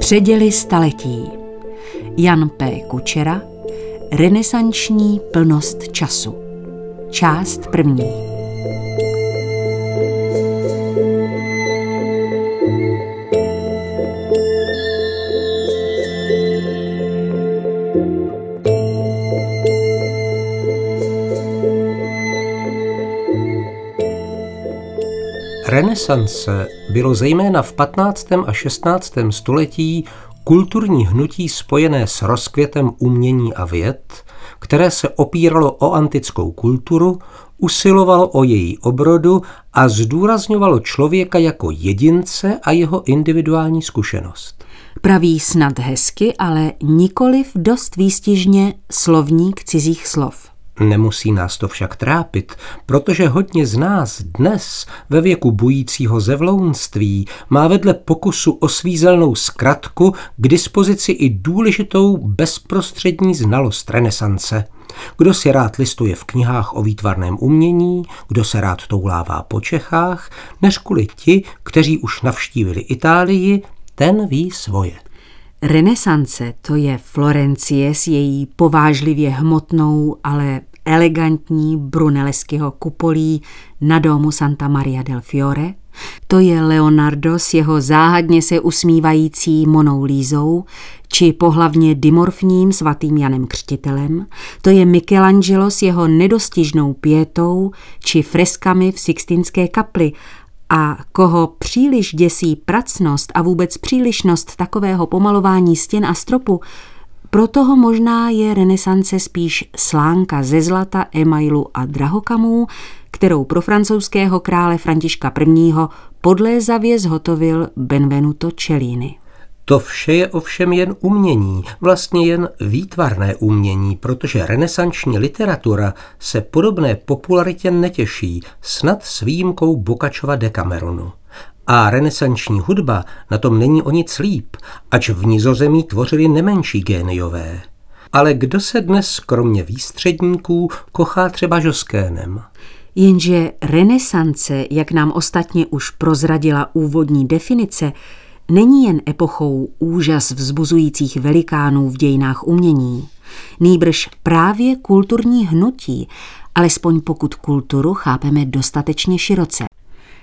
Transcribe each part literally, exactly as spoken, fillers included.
Předěly staletí. Jan P. Kučera, Renesanční plnost času. Část první. Renesance bylo zejména v patnáctém a šestnáctém století kulturní hnutí spojené s rozkvětem umění a věd, které se opíralo o antickou kulturu, usilovalo o její obrodu a zdůrazňovalo člověka jako jedince a jeho individuální zkušenost. Praví snad hezky, ale nikoliv dost výstižně slovník cizích slov. Nemusí nás to však trápit, protože hodně z nás dnes ve věku bujícího zevlounství má vedle pokusu o svízelnou zkratku k dispozici i důležitou bezprostřední znalost renesance. Kdo si rád listuje v knihách o výtvarném umění, kdo se rád toulává po Čechách, než kvůli ti, kteří už navštívili Itálii, ten ví svoje. Renesance, to je Florencie s její povážlivě hmotnou, ale elegantní Brunelleschiho kupolí na domu Santa Maria del Fiore, to je Leonardo s jeho záhadně se usmívající Monou Lízou, či pohlavně dimorfním svatým Janem Křtitelem, to je Michelangelo s jeho nedostižnou pětou, či freskami v Sixtinské kapli, a koho příliš děsí pracnost a vůbec přílišnost takového pomalování stěn a stropu, pro toho možná je renesance spíš slánka ze zlata, emailu a drahokamů, kterou pro francouzského krále Františka I. podlézavě zhotovil Benvenuto Cellini. To vše je ovšem jen umění, vlastně jen výtvarné umění, protože renesanční literatura se podobné popularitě netěší, snad s výjimkou Boccacciova Decameronu. A renesanční hudba na tom není o nic líp, ač v Nizozemí tvořili nemenší géniové. Ale kdo se dnes, kromě výstředníků, kochá třeba Josquinem? Jenže renesance, jak nám ostatně už prozradila úvodní definice, není jen epochou úžas vzbuzujících velikánů v dějinách umění, nýbrž právě kulturní hnutí, alespoň pokud kulturu chápeme dostatečně široce.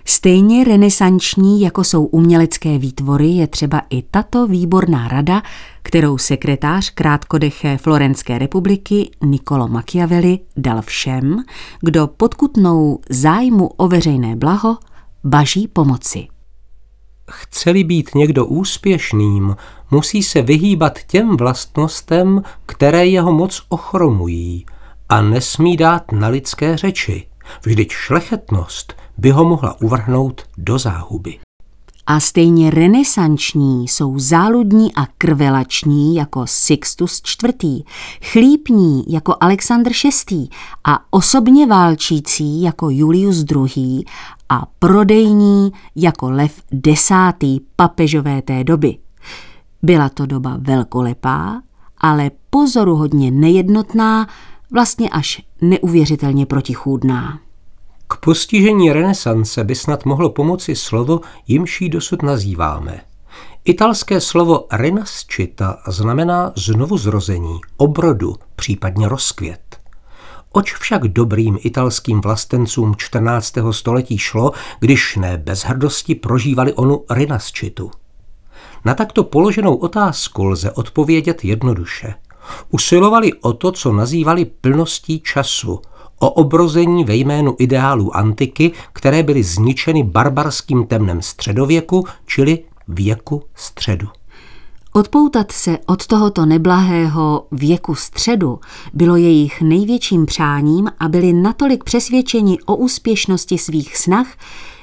Stejně renesanční, jako jsou umělecké výtvory, je třeba i tato výborná rada, kterou sekretář krátkodeché Florenské republiky Niccolo Machiavelli dal všem, kdo pod kutnou zájmu o veřejné blaho baží pomoci. Chce-li být někdo úspěšným, musí se vyhýbat těm vlastnostem, které jeho moc ochromují, a nesmí dát na lidské řeči. Vždyť šlechetnost by ho mohla uvrhnout do záhuby. A stejně renesanční jsou záludní a krvelační jako Sixtus čtvrtý., chlípní jako Alexander šestý. a osobně válčící jako Julius druhý. a prodejní jako Lev desátý. papežové té doby. Byla to doba velkolepá, ale pozoruhodně nejednotná, vlastně až neuvěřitelně protichůdná. K postižení renesance by snad mohlo pomoci slovo, jimž ji dosud nazýváme. Italské slovo rinascita znamená znovuzrození, obrodu, případně rozkvět. Oč však dobrým italským vlastencům čtrnáctého století šlo, když ne bez hrdosti prožívali onu rinascitu? Na takto položenou otázku lze odpovědět jednoduše. Usilovali o to, co nazývali plností času, o obrození ve jménu ideálů antiky, které byly zničeny barbarským temnem středověku, čili věku středu. Odpoutat se od tohoto neblahého věku středu bylo jejich největším přáním a byli natolik přesvědčeni o úspěšnosti svých snah,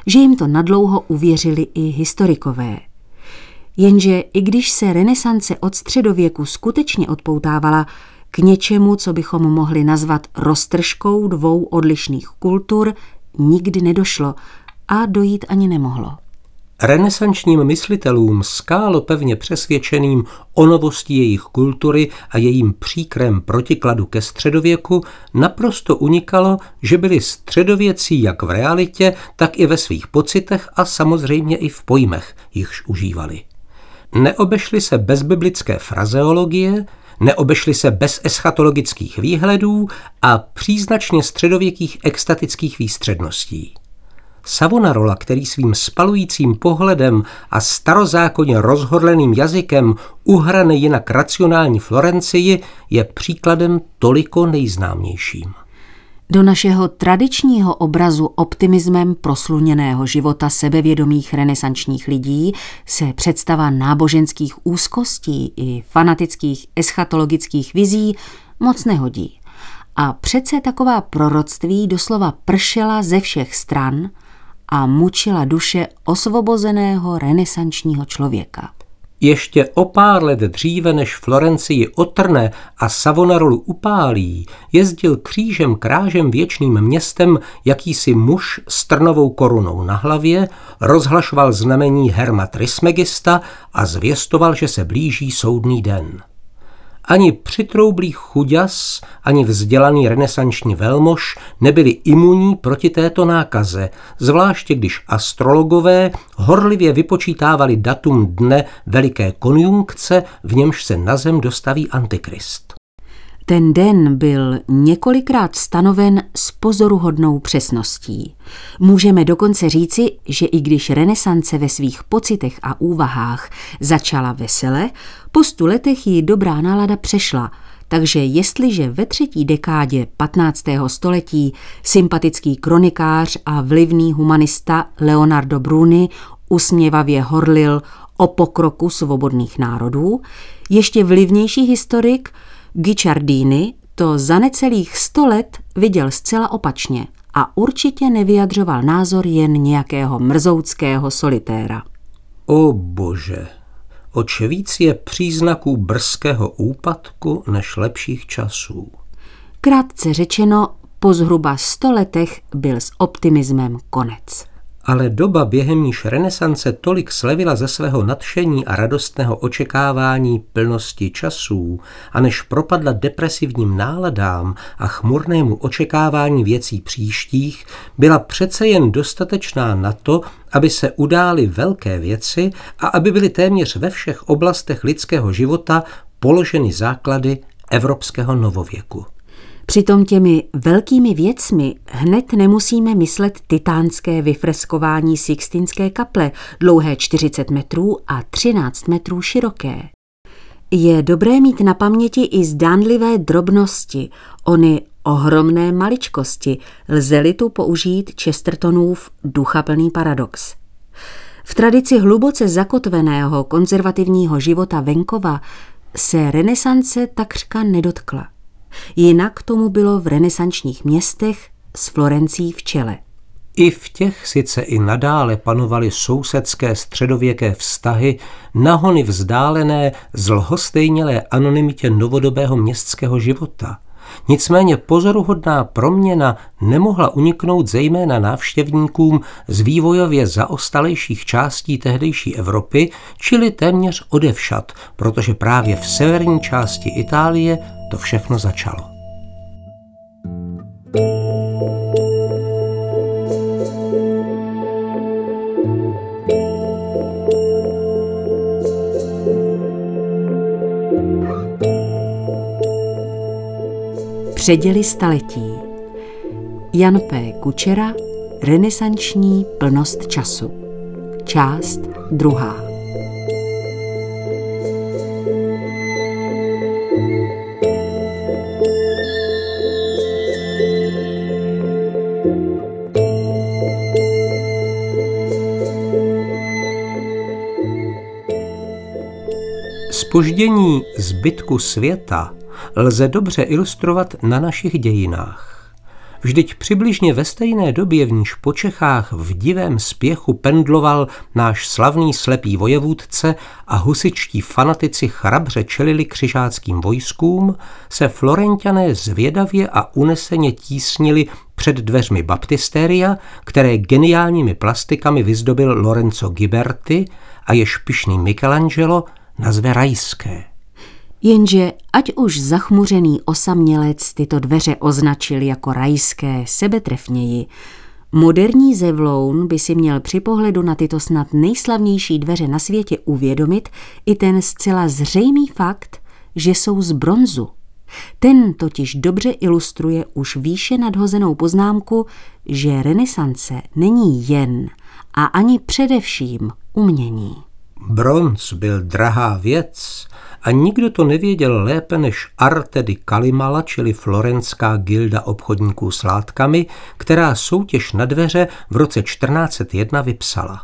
že jim to nadlouho uvěřili i historikové. Jenže i když se renesance od středověku skutečně odpoutávala k něčemu, co bychom mohli nazvat roztržkou dvou odlišných kultur, nikdy nedošlo a dojít ani nemohlo. renesančním myslitelům skálo pevně přesvědčeným o novosti jejich kultury a jejím příkrem protikladu ke středověku naprosto unikalo, že byli středověcí jak v realitě, tak i ve svých pocitech a samozřejmě i v pojmech, jichž užívali. Neobešli se bez biblické frazeologie, neobešli se bez eschatologických výhledů a příznačně středověkých extatických výstředností. Savonarola, který svým spalujícím pohledem a starozákonně rozhodleným jazykem uhrane jinak racionální Florencii, je příkladem toliko nejznámějším. Do našeho tradičního obrazu optimismem prosluněného života sebevědomých renesančních lidí se představa náboženských úzkostí i fanatických eschatologických vizí moc nehodí. A přece taková proroctví doslova pršela ze všech stran a mučila duše osvobozeného renesančního člověka. Ještě o pár let dříve, než Florencii otrne a Savonarolu upálí, jezdil křížem krážem věčným městem jakýsi muž s trnovou korunou na hlavě, rozhlašoval znamení Herma Trismegista a zvěstoval, že se blíží soudný den. Ani přitroublý chuďas, ani vzdělaný renesanční velmož nebyli imunní proti této nákaze, zvláště když astrologové horlivě vypočítávali datum dne veliké konjunkce, v němž se na zem dostaví Antikrist. Ten den byl několikrát stanoven s pozoruhodnou přesností. Můžeme dokonce říci, že i když renesance ve svých pocitech a úvahách začala vesele, po stu letech ji dobrá nálada přešla, takže jestliže ve třetí dekádě patnáctého století sympatický kronikář a vlivný humanista Leonardo Bruni usměvavě horlil o pokroku svobodných národů, ještě vlivnější historik Guicardini to za necelých sto let viděl zcela opačně a určitě nevyjadřoval názor jen nějakého mrzouckého solitéra. O bože, oč víc je příznaků brzkého úpadku než lepších časů. Krátce řečeno, po zhruba sto letech byl s optimismem konec. Ale doba, během níž renesance tolik slevila ze svého nadšení a radostného očekávání plnosti časů, a než propadla depresivním náladám a chmurnému očekávání věcí příštích, byla přece jen dostatečná na to, aby se udály velké věci a aby byly téměř ve všech oblastech lidského života položeny základy evropského novověku. Přitom těmi velkými věcmi hned nemusíme myslet titánské vyfreskování Sixtinské kaple, dlouhé čtyřicet metrů a třináct metrů široké. Je dobré mít na paměti i zdánlivé drobnosti, ony ohromné maličkosti, lze-li tu použít Chestertonův duchaplný paradox. V tradici hluboce zakotveného konzervativního života venkova se renesance takřka nedotkla. Jinak tomu bylo v renesančních městech s Florencí v čele. I v těch sice i nadále panovaly sousedské středověké vztahy, nahony vzdálené z lhostejnělé anonymitě novodobého městského života. Nicméně pozoruhodná proměna nemohla uniknout zejména návštěvníkům z vývojově zaostalejších částí tehdejší Evropy, čili téměř odevšad, protože právě v severní části Itálie to všechno začalo. Předěly staletí. Jan P. Kučera, Renesanční plnost času. Část druhá. Zpoždění zbytku světa lze dobře ilustrovat na našich dějinách. Vždyť přibližně ve stejné době, v níž po Čechách v divém spěchu pendloval náš slavný slepý vojevůdce a husičtí fanatici chrabře čelili křižáckým vojskům, se Florenťané zvědavě a uneseně tísnili před dveřmi baptistéria, které geniálními plastikami vyzdobil Lorenzo Ghiberti a jež pyšný Michelangelo nazve rajské. Jenže ať už zachmuřený osamělec tyto dveře označil jako rajské sebetrefněji, moderní zevloun by si měl při pohledu na tyto snad nejslavnější dveře na světě uvědomit i ten zcela zřejmý fakt, že jsou z bronzu. Ten totiž dobře ilustruje už výše nadhozenou poznámku, že renesance není jen a ani především umění. Bronz byl drahá věc a nikdo to nevěděl lépe než Arte di Calimala, čili florenská gilda obchodníků s látkami, která soutěž na dveře v roce čtrnáct set jedna vypsala.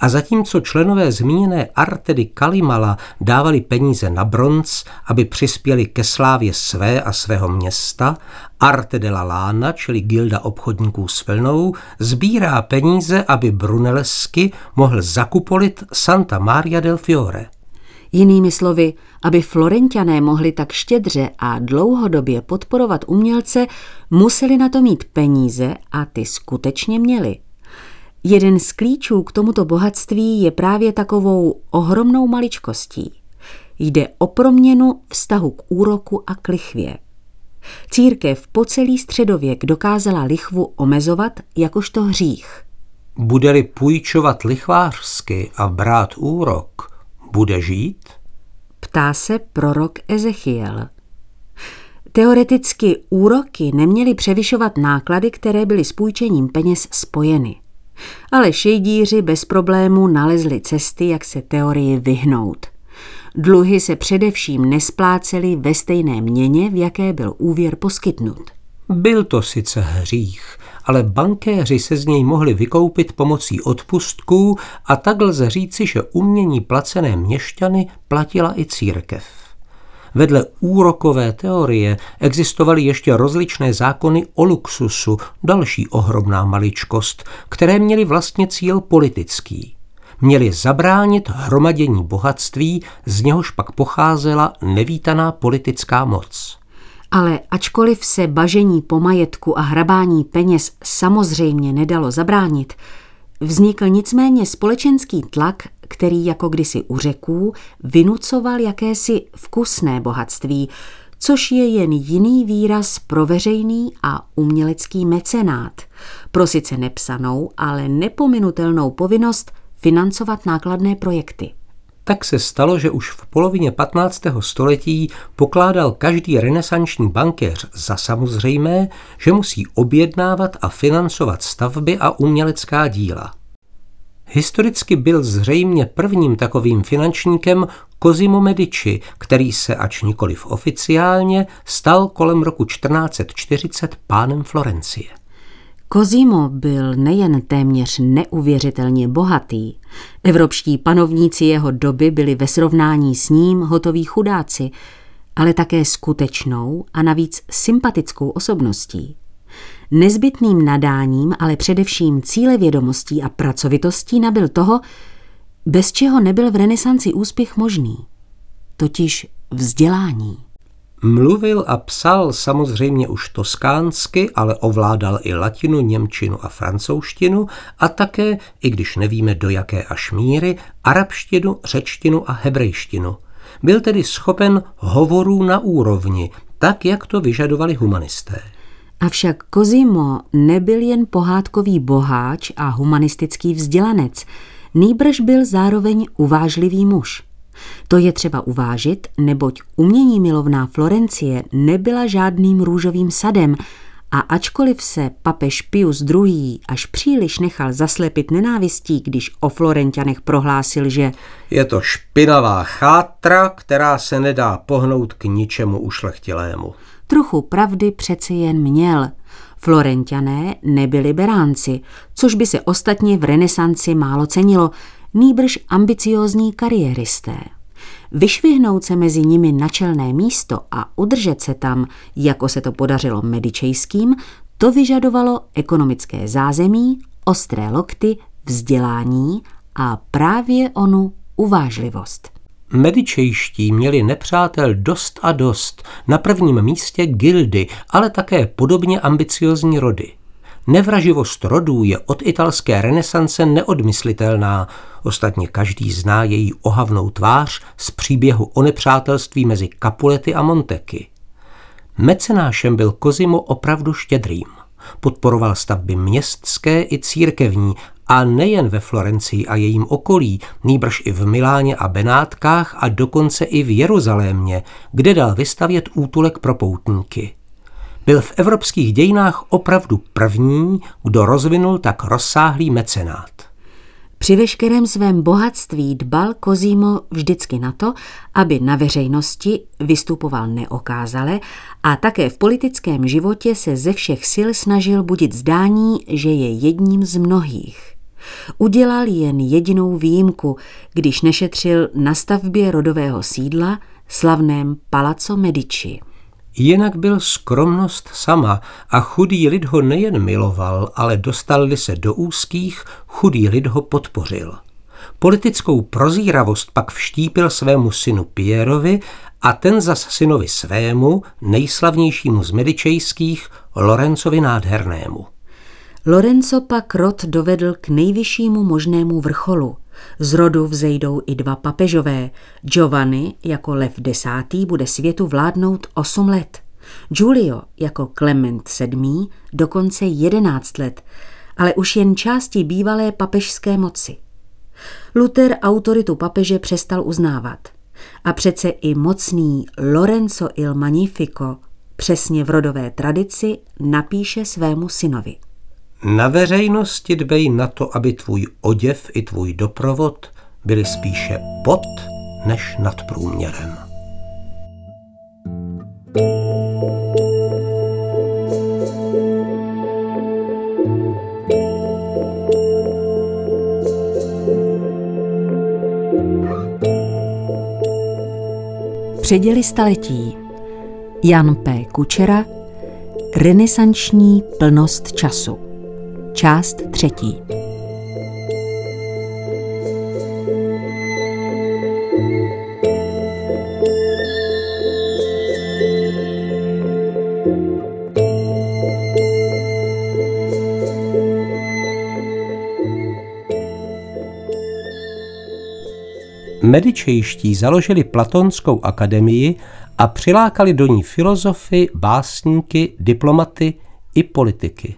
A zatímco členové zmíněné Arte di Calimala dávali peníze na bronz, aby přispěli ke slávě své a svého města, Arte della Lana, čili gilda obchodníků s vlnou, sbírá peníze, aby Brunelleschi mohl zakupolit Santa Maria del Fiore. Jinými slovy, aby Florentiané mohli tak štědře a dlouhodobě podporovat umělce, museli na to mít peníze a ty skutečně měli. Jeden z klíčů k tomuto bohatství je právě takovou ohromnou maličkostí. Jde o proměnu vztahu k úroku a k lichvě. Církev po celý středověk dokázala lichvu omezovat jakožto hřích. Bude-li půjčovat lichvářsky a brát úrok, bude žít? Ptá se prorok Ezechiel. Teoreticky úroky neměly převyšovat náklady, které byly s půjčením peněz spojeny. Ale šejdíři bez problému nalezli cesty, jak se teorii vyhnout. Dluhy se především nesplácely ve stejné měně, v jaké byl úvěr poskytnut. Byl to sice hřích, ale bankéři se z něj mohli vykoupit pomocí odpustků a tak lze říci, že umění placené měšťany platila i církev. Vedle úrokové teorie existovaly ještě rozličné zákony o luxusu, další ohromná maličkost, které měly vlastně cíl politický. Měly zabránit hromadění bohatství, z něhož pak pocházela nevítaná politická moc. Ale ačkoliv se bažení po majetku a hrabání peněz samozřejmě nedalo zabránit, vznikl nicméně společenský tlak, který jako kdysi u Řeků vynucoval jakési vkusné bohatství, což je jen jiný výraz pro veřejný a umělecký mecenát, pro sice nepsanou, ale nepominutelnou povinnost financovat nákladné projekty. Tak se stalo, že už v polovině patnáctého století pokládal každý renesanční bankéř za samozřejmé, že musí objednávat a financovat stavby a umělecká díla. Historicky byl zřejmě prvním takovým finančníkem Cosimo Medici, který se, ač nikoliv oficiálně, stal kolem roku čtrnáct set čtyřicet pánem Florencie. Cosimo byl nejen téměř neuvěřitelně bohatý. Evropští panovníci jeho doby byli ve srovnání s ním hotoví chudáci, ale také skutečnou a navíc sympatickou osobností. Nezbytným nadáním, ale především cílevědomostí a pracovitostí nabyl toho, bez čeho nebyl v renesanci úspěch možný, totiž vzdělání. Mluvil a psal samozřejmě už toskánsky, ale ovládal i latinu, němčinu a francouzštinu a také, i když nevíme do jaké až míry, arabštinu, řečtinu a hebrejštinu. Byl tedy schopen hovorů na úrovni, tak jak to vyžadovali humanisté. Avšak Cosimo nebyl jen pohádkový boháč a humanistický vzdělanec, nýbrž byl zároveň uvážlivý muž. To je třeba uvážit, neboť umění milovná Florencie nebyla žádným růžovým sadem a ačkoliv se papež Pius druhý. Až příliš nechal zaslepit nenávistí, když o Florentianech prohlásil, že je to špinavá chátra, která se nedá pohnout k ničemu ušlechtilému. Trochu pravdy přeci jen měl. Florentiané nebyli beránci, což by se ostatně v renesanci málo cenilo, nýbrž ambiciózní kariéristé. Vyšvihnout se mezi nimi na čelné místo a udržet se tam, jako se to podařilo medičejským, to vyžadovalo ekonomické zázemí, ostré lokty, vzdělání a právě onu uvážlivost. Medičejští měli nepřátel dost a dost, na prvním místě gildy, ale také podobně ambiciozní rody. Nevraživost rodů je od italské renesance neodmyslitelná, ostatně každý zná její ohavnou tvář z příběhu o nepřátelství mezi Capulety a Monteky. Mecenášem byl Cosimo opravdu štědrým. Podporoval stavby městské i církevní, a nejen ve Florencii a jejím okolí, nýbrž i v Miláně a Benátkách a dokonce i v Jeruzalémě, kde dal vystavět útulek pro poutníky. Byl v evropských dějinách opravdu první, kdo rozvinul tak rozsáhlý mecenát. Při veškerém svém bohatství dbal Cosimo vždycky na to, aby na veřejnosti vystupoval neokázale a také v politickém životě se ze všech sil snažil budit zdání, že je jedním z mnohých. Udělal jen jedinou výjimku, když nešetřil na stavbě rodového sídla, slavném Palazzo Medici. Jinak byl skromnost sama a chudý lid ho nejen miloval, ale dostal-li se do úzkých, chudý lid ho podpořil. Politickou prozíravost pak vštípil svému synu Pierovi a ten zas synovi svému, nejslavnějšímu z Medičejských, Lorencovi Nádhernému. Lorenzo pak rod dovedl k nejvyššímu možnému vrcholu. Z rodu vzejdou i dva papežové. Giovanni jako Lev Desátý bude světu vládnout osm let. Giulio jako Clement Sedmý dokonce jedenáct let, ale už jen části bývalé papežské moci. Luther autoritu papeže přestal uznávat. A přece i mocný Lorenzo il Magnifico přesně v rodové tradici napíše svému synovi. Na veřejnosti dbej na to, aby tvůj oděv i tvůj doprovod byly spíše pod než nad průměrem. Předěly staletí. Jan P. Kučera, Renesanční plnost času. Část třetí. Medičejští založili Platonskou akademii a přilákali do ní filozofy, básníky, diplomaty i politiky.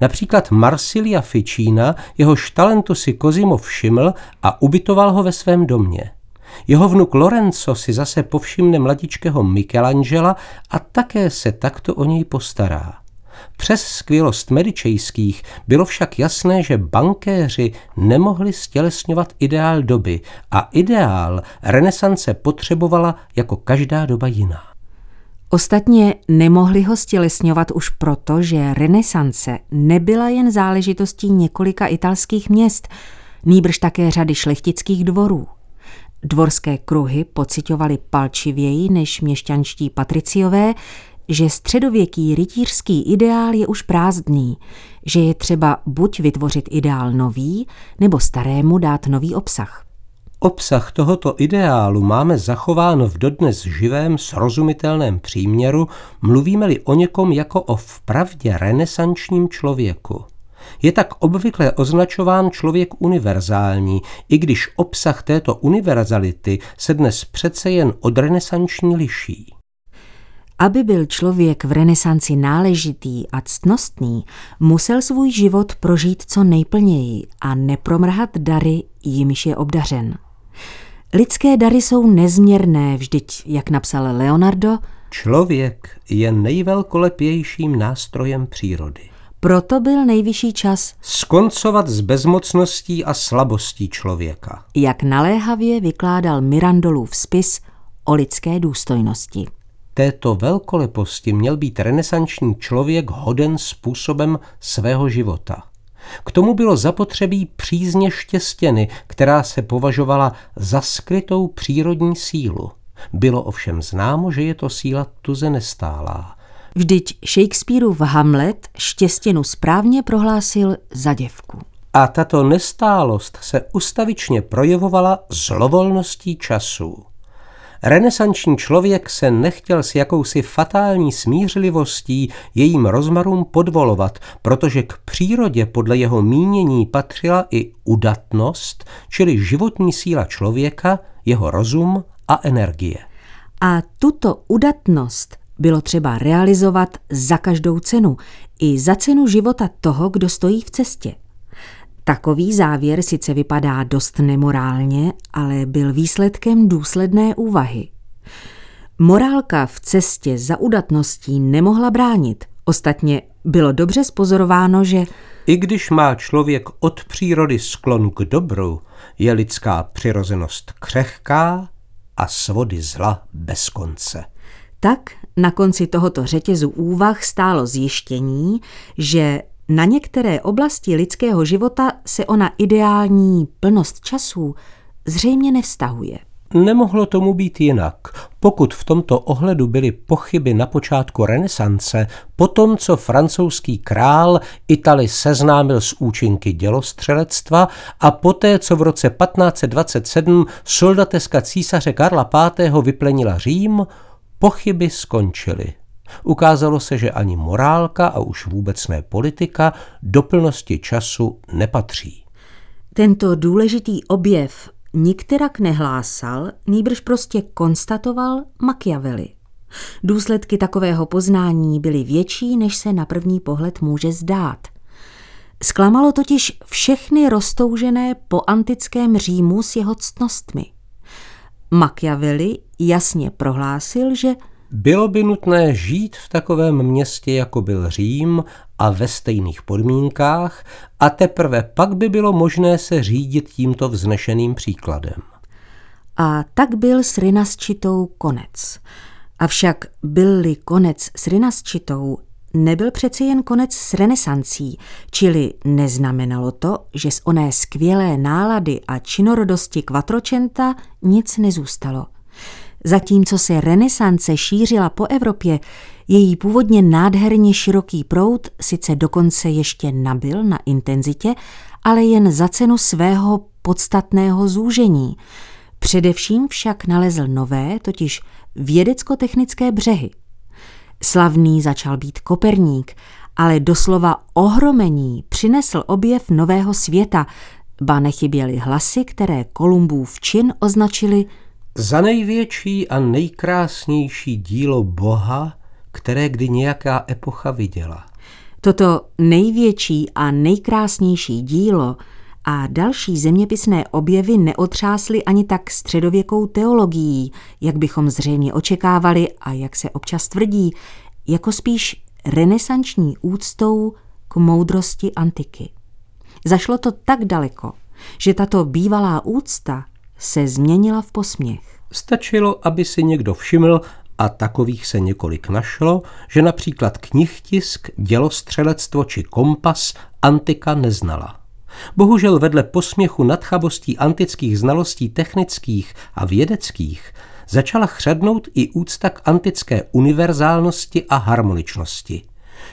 Například Marsilia Ficina, jehož talentu si Cosimo všiml a ubytoval ho ve svém domě. Jeho vnuk Lorenzo si zase povšimne mladičkého Michelangela a také se takto o něj postará. Přes skvělost Medičejských bylo však jasné, že bankéři nemohli stělesňovat ideál doby a ideál renesance potřebovala jako každá doba jiná. Ostatně nemohli ho stělesňovat už proto, že renesance nebyla jen záležitostí několika italských měst, nýbrž také řady šlechtických dvorů. Dvorské kruhy pociťovaly palčivěji než měšťanští patriciové, že středověký rytířský ideál je už prázdný, že je třeba buď vytvořit ideál nový, nebo starému dát nový obsah. Obsah tohoto ideálu máme zachován v dodnes živém, srozumitelném příměru, mluvíme-li o někom jako o vpravdě renesančním člověku. Je tak obvykle označován člověk univerzální, i když obsah této univerzality se dnes přece jen od renesanční liší. Aby byl člověk v renesanci náležitý a ctnostný, musel svůj život prožít co nejplněji a nepromrhat dary, jimiž je obdařen. Lidské dary jsou nezměrné, vždyť, jak napsal Leonardo, člověk je nejvelkolepějším nástrojem přírody. Proto byl nejvyšší čas skoncovat s bezmocností a slabostí člověka. Jak naléhavě vykládal Mirandolův spis o lidské důstojnosti. Této velkoleposti měl být renesanční člověk hoden způsobem svého života. K tomu bylo zapotřebí přízně štěstěny, která se považovala za skrytou přírodní sílu. Bylo ovšem známo, že je to síla tuze nestálá. Vždyť Shakespearův Hamlet štěstěnu správně prohlásil za děvku. A tato nestálost se ustavičně projevovala zlovolností času. renesanční člověk se nechtěl s jakousi fatální smířlivostí jejím rozmarům podvolovat, protože k přírodě podle jeho mínění patřila i udatnost, čili životní síla člověka, jeho rozum a energie. A tuto udatnost bylo třeba realizovat za každou cenu, i za cenu života toho, kdo stojí v cestě. Takový závěr sice vypadá dost nemorálně, ale byl výsledkem důsledné úvahy. Morálka v cestě za udatností nemohla bránit. Ostatně bylo dobře spozorováno, že i když má člověk od přírody sklon k dobru, je lidská přirozenost křehká a svody zla bez konce. Tak na konci tohoto řetězu úvah stálo zjištění, že na některé oblasti lidského života se ona ideální plnost časů zřejmě nevztahuje. Nemohlo tomu být jinak. Pokud v tomto ohledu byly pochyby na počátku renesance, potom co francouzský král Italy seznámil s účinky dělostřelectva a poté, co v roce patnáct set dvacet sedm soldateska císaře Karla pátého vyplenila Řím, pochyby skončily. Ukázalo se, že ani morálka a už vůbec ne politika do plnosti času nepatří. Tento důležitý objev nikterak nehlásal, nýbrž prostě konstatoval Machiavelli. Důsledky takového poznání byly větší, než se na první pohled může zdát. Zklamalo totiž všechny roztoužené po antickém Římu s jeho ctnostmi. Machiavelli jasně prohlásil, že bylo by nutné žít v takovém městě, jako byl Řím, a ve stejných podmínkách, a teprve pak by bylo možné se řídit tímto vznešeným příkladem. A tak byl s rinascitou konec. Avšak byl-li konec s rinascitou, nebyl přeci jen konec s renesancí, čili neznamenalo to, že z oné skvělé nálady a činorodosti Quattrocenta nic nezůstalo. Zatímco se renesance šířila po Evropě, její původně nádherně široký proud sice dokonce ještě nabyl na intenzitě, ale jen za cenu svého podstatného zúžení. Především však nalezl nové, totiž vědecko-technické břehy. Slavný začal být Koperník, ale doslova ohromení přinesl objev nového světa, ba nechyběly hlasy, které Kolumbův čin označili za největší a nejkrásnější dílo Boha, které kdy nějaká epocha viděla. Toto největší a nejkrásnější dílo a další zeměpisné objevy neotřásly ani tak středověkou teologií, jak bychom zřejmě očekávali a jak se občas tvrdí, jako spíš renesanční úctou k moudrosti antiky. Zašlo to tak daleko, že tato bývalá úcta se změnila v posměch. Stačilo, aby si někdo všiml, a takových se několik našlo, že například knihtisk, dělostřelectvo či kompas antika neznala. Bohužel vedle posměchu nad chabostí antických znalostí technických a vědeckých začala chřadnout i úcta k antické univerzálnosti a harmoničnosti.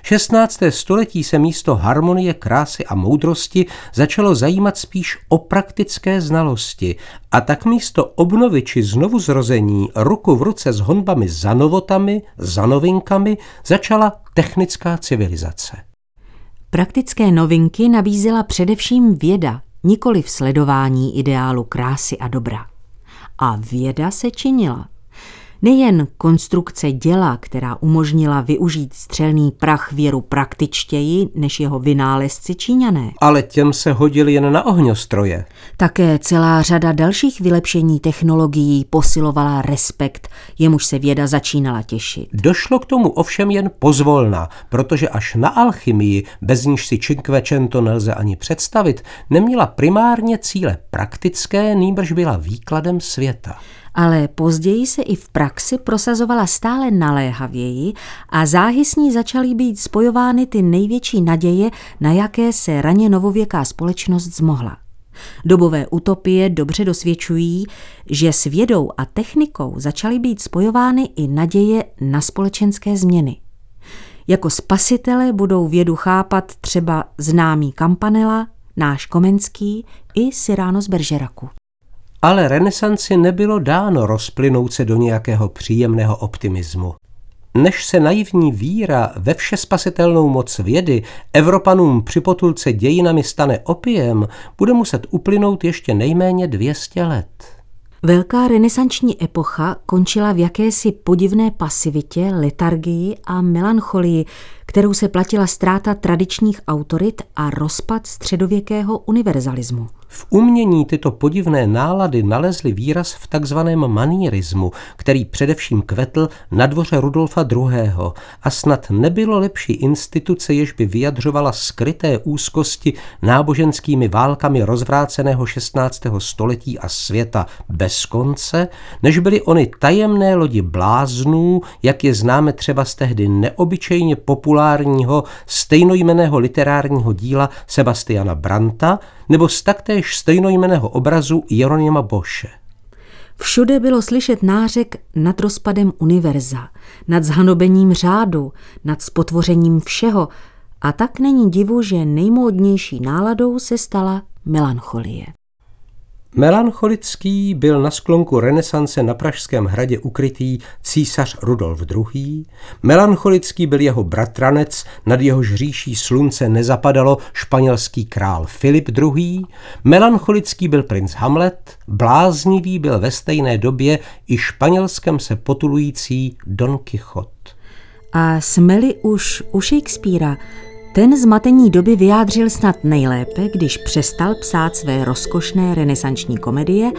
šestnácté století se místo harmonie, krásy a moudrosti začalo zajímat spíš o praktické znalosti, a tak místo obnovy či znovuzrození ruku v ruce s honbami za novotami, za novinkami začala technická civilizace. Praktické novinky nabízela především věda, nikoli v sledování ideálu krásy a dobra. A věda se činila. Nejen konstrukce děla, která umožnila využít střelný prach věru praktičtěji než jeho vynálezci Číňané. Ale těm se hodil jen na ohňostroje. Také celá řada dalších vylepšení technologií posilovala respekt, jemuž se věda začínala těšit. Došlo k tomu ovšem jen pozvolna, protože až na alchymii, bez níž si Cinquecento nelze ani představit, neměla primárně cíle praktické, nýbrž byla výkladem světa. Ale později se i v praxi prosazovala stále naléhavěji a záhy s ní začaly být spojovány ty největší naděje, na jaké se raně novověká společnost zmohla. Dobové utopie dobře dosvědčují, že s vědou a technikou začaly být spojovány i naděje na společenské změny. Jako spasitele budou vědu chápat třeba známý Campanella, náš Komenský i Cyrano z Beržeraku. ale renesanci nebylo dáno rozplynout se do nějakého příjemného optimismu. Než se naivní víra ve všespasitelnou moc vědy Evropanům při potulce dějinami stane opiem, bude muset uplynout ještě nejméně dvě stě let. Velká renesanční epocha končila v jakési podivné pasivitě, letargii a melancholii, kterou se platila ztráta tradičních autorit a rozpad středověkého univerzalismu. V umění tyto podivné nálady nalezly výraz v takzvaném manírismu, který především kvetl na dvoře Rudolfa druhého. A snad nebylo lepší instituce, jež by vyjadřovala skryté úzkosti náboženskými válkami rozvráceného šestnáctého století a světa bez konce, než byly ony tajemné lodi bláznů, jak je známe třeba z tehdy neobyčejně populárního stejnojmenného literárního díla Sebastiana Branta, nebo z taktéž stejnojmenného obrazu Jeronima Bosche. Všude bylo slyšet nářek nad rozpadem univerza, nad zhanobením řádu, nad spotvořením všeho, a tak není divu, že nejmódnější náladou se stala melancholie. Melancholický byl na sklonku renesance na Pražském hradě ukrytý císař Rudolf druhý. Melancholický byl jeho bratranec, nad jehož říší slunce nezapadalo, španělský král Filip druhý. Melancholický byl princ Hamlet, bláznivý byl ve stejné době i španělskem se potulující Don Kichot. A jsme-li už u Shakespeara, ten zmatení doby vyjádřil snad nejlépe, když přestal psát své rozkošné renesanční komedie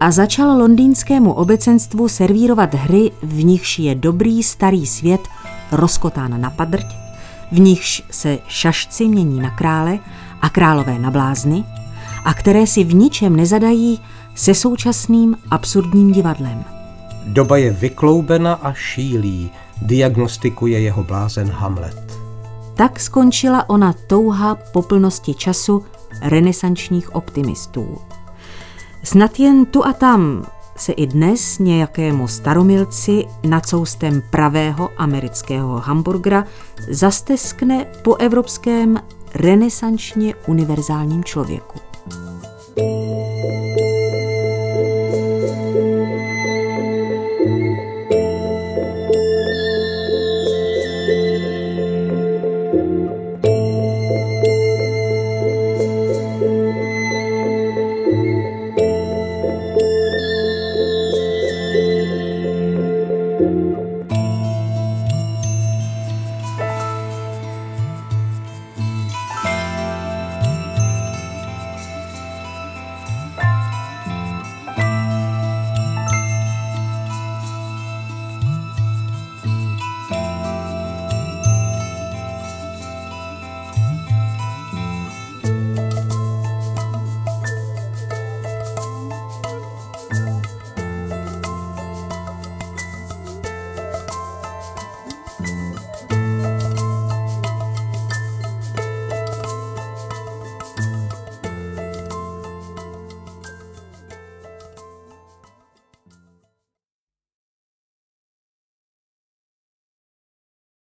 a začal londýnskému obecenstvu servírovat hry, v nichž je dobrý starý svět rozkotán na padrť, v nichž se šašci mění na krále a králové na blázny a které si v ničem nezadají se současným absurdním divadlem. Doba je vykloubena a šílí, diagnostikuje jeho blázen Hamlet. Tak skončila ona touha po plnosti času renesančních optimistů. Snad jen tu a tam se i dnes nějakému staromilci nad soustem pravého amerického hamburgera zasteskne po evropském renesančně univerzálním člověku.